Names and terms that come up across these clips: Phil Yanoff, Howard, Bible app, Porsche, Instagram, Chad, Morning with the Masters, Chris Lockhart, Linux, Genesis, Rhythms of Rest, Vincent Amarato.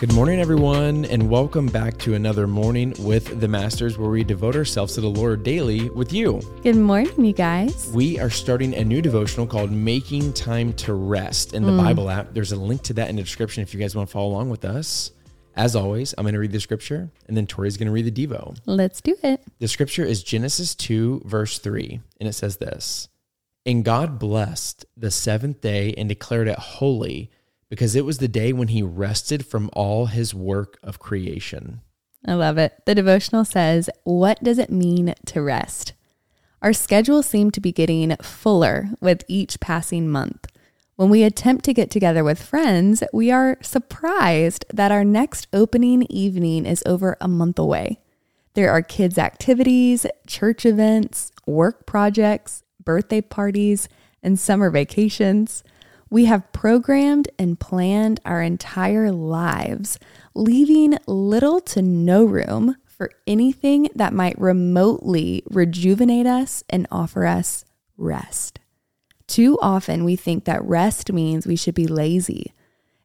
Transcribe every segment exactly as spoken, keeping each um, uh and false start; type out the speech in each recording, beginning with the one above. Good morning, everyone, and welcome back to another Morning with the Masters, where we devote ourselves to the Lord daily with you. Good morning, you guys. We are starting a new devotional called Making Time to Rest in the mm. Bible app. There's a link to that in the description if you guys want to follow along with us. As always, I'm going to read the scripture, and then Tori's going to read the Devo. Let's do it. The scripture is Genesis two, verse three, and it says this, "And God blessed the seventh day and declared it holy, because it was the day when he rested from all his work of creation." I love it. The devotional says, what does it mean to rest? Our schedule seemed to be getting fuller with each passing month. When we attempt to get together with friends, we are surprised that our next opening evening is over a month away. There are kids' activities, church events, work projects, birthday parties, and summer vacations. We have programmed and planned our entire lives, leaving little to no room for anything that might remotely rejuvenate us and offer us rest. Too often we think that rest means we should be lazy.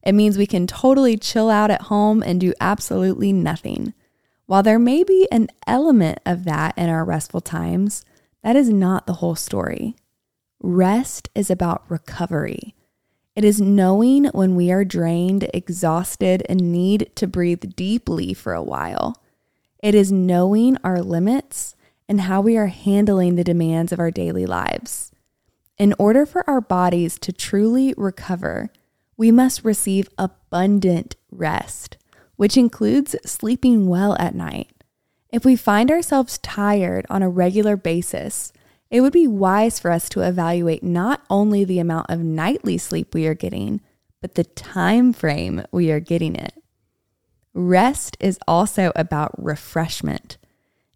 It means we can totally chill out at home and do absolutely nothing. While there may be an element of that in our restful times, that is not the whole story. Rest is about recovery. It is knowing when we are drained, exhausted, and need to breathe deeply for a while. It is knowing our limits and how we are handling the demands of our daily lives. In order for our bodies to truly recover, we must receive abundant rest, which includes sleeping well at night. If we find ourselves tired on a regular basis, it would be wise for us to evaluate not only the amount of nightly sleep we are getting, but the time frame we are getting it. Rest is also about refreshment.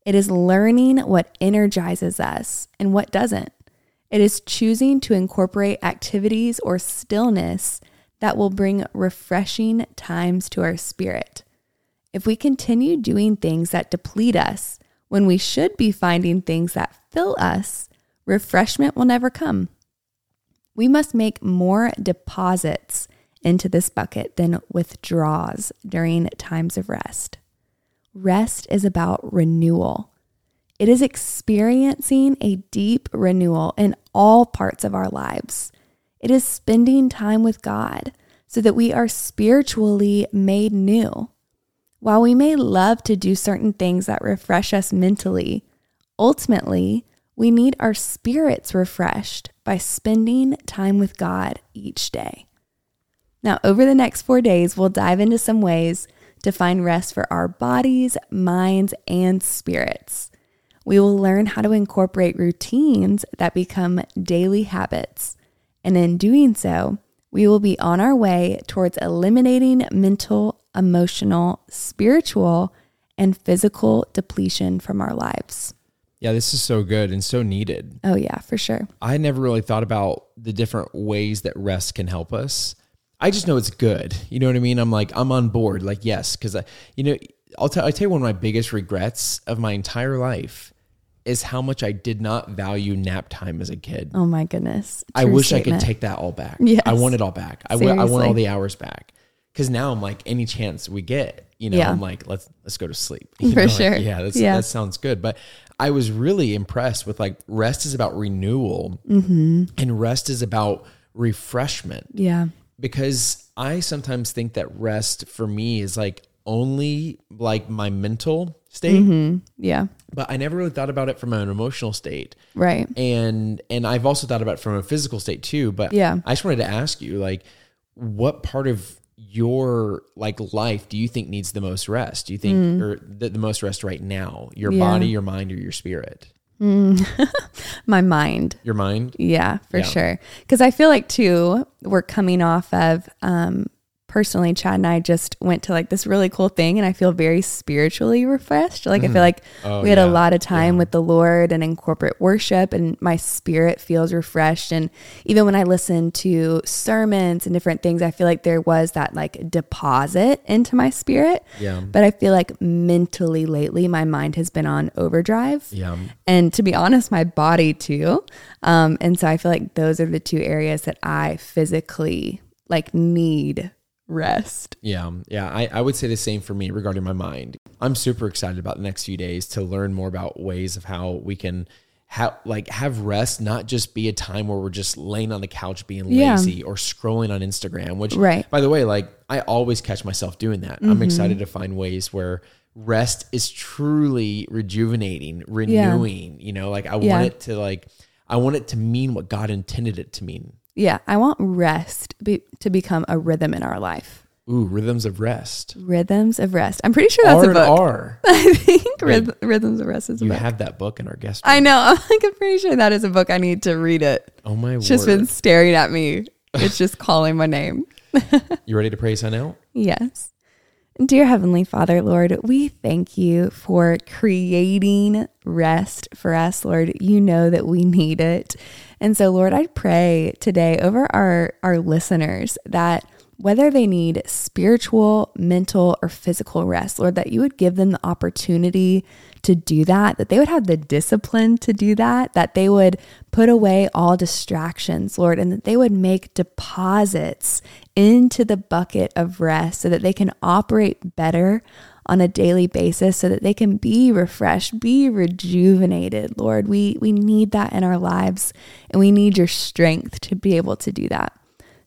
It is learning what energizes us and what doesn't. It is choosing to incorporate activities or stillness that will bring refreshing times to our spirit. If we continue doing things that deplete us, when we should be finding things that fill us, refreshment will never come. We must make more deposits into this bucket than withdrawals during times of rest. Rest is about renewal. It is experiencing a deep renewal in all parts of our lives. It is spending time with God so that we are spiritually made new. While we may love to do certain things that refresh us mentally, ultimately, we need our spirits refreshed by spending time with God each day. Now, over the next four days, we'll dive into some ways to find rest for our bodies, minds, and spirits. We will learn how to incorporate routines that become daily habits. And in doing so, we will be on our way towards eliminating mental, emotional, spiritual, and physical depletion from our lives. Yeah, this is so good and so needed. Oh yeah, for sure. I never really thought about the different ways that rest can help us. I just know it's good. You know what I mean? I'm like, I'm on board. Like, yes, because I, you know, I'll tell, I'll tell you one of my biggest regrets of my entire life is how much I did not value nap time as a kid. Oh my goodness. True I wish statement. I could take that all back. Yes. I want it all back. I, w- I want all the hours back. Because now I'm like, any chance we get, you know, yeah. I'm like, let's let's go to sleep. You For know, sure. Like, yeah, that's, yeah, that sounds good. But I was really impressed with like, rest is about renewal mm-hmm. and rest is about refreshment. Yeah. Because I sometimes think that rest for me is like only like my mental state. Mm-hmm. Yeah. But I never really thought about it from an emotional state. Right. And, and I've also thought about it from a physical state too. But yeah. I just wanted to ask you, like, what part of your like life do you think needs the most rest? Do you think mm. or the, the most rest right now? Your yeah. body, your mind, or your spirit? Mm. My mind. Your mind? Yeah, for yeah. sure. Because I feel like too, we're coming off of, um, personally, Chad and I just went to like this really cool thing and I feel very spiritually refreshed. Like mm. I feel like oh, we had yeah. a lot of time yeah. with the Lord and in corporate worship and my spirit feels refreshed. And even when I listen to sermons and different things, I feel like there was that like deposit into my spirit. Yeah. But I feel like mentally lately, my mind has been on overdrive. Yeah. And to be honest, my body too. Um, and so I feel like those are the two areas that I physically like need rest. Yeah. Yeah. I, I would say the same for me regarding my mind. I'm super excited about the next few days to learn more about ways of how we can have, like, have rest, not just be a time where we're just laying on the couch being lazy yeah. or scrolling on Instagram, which right. by the way, like I always catch myself doing that. Mm-hmm. I'm excited to find ways where rest is truly rejuvenating, renewing, yeah. you know, like I yeah. want it to like, I want it to mean what God intended it to mean. Yeah. I want rest be, to become a rhythm in our life. Ooh, Rhythms of Rest. Rhythms of Rest. I'm pretty sure that's R a book. R. I think Wait, Ryth- Rhythms of Rest is a you book. You have that book in our guest room. I know. I'm like, I'm pretty sure that is a book. I need to read it. Oh my it's word. It's just been staring at me. It's just calling my name. You ready to pray sign out? Yes. Dear Heavenly Father, Lord, we thank you for creating rest for us, Lord. You know that we need it. And so, Lord, I pray today over our, our listeners that whether they need spiritual, mental, or physical rest, Lord, that you would give them the opportunity to do that, that they would have the discipline to do that, that they would put away all distractions, Lord, and that they would make deposits into the bucket of rest so that they can operate better on a daily basis, so that they can be refreshed, be rejuvenated, Lord. We, we need that in our lives, and we need your strength to be able to do that.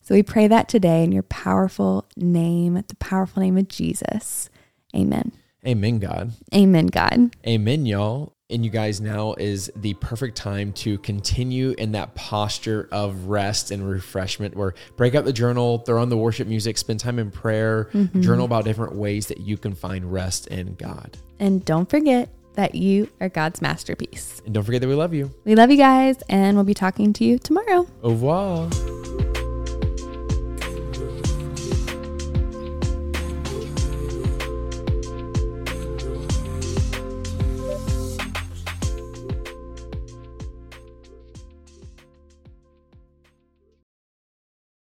So we pray that today in your powerful name, the powerful name of Jesus. Amen. Amen, God. Amen, God. Amen, y'all. And you guys, now is the perfect time to continue in that posture of rest and refreshment, where break out the journal, throw on the worship music, spend time in prayer, mm-hmm. journal about different ways that you can find rest in God. And don't forget that you are God's masterpiece. And don't forget that we love you. We love you guys, and we'll be talking to you tomorrow. Au revoir.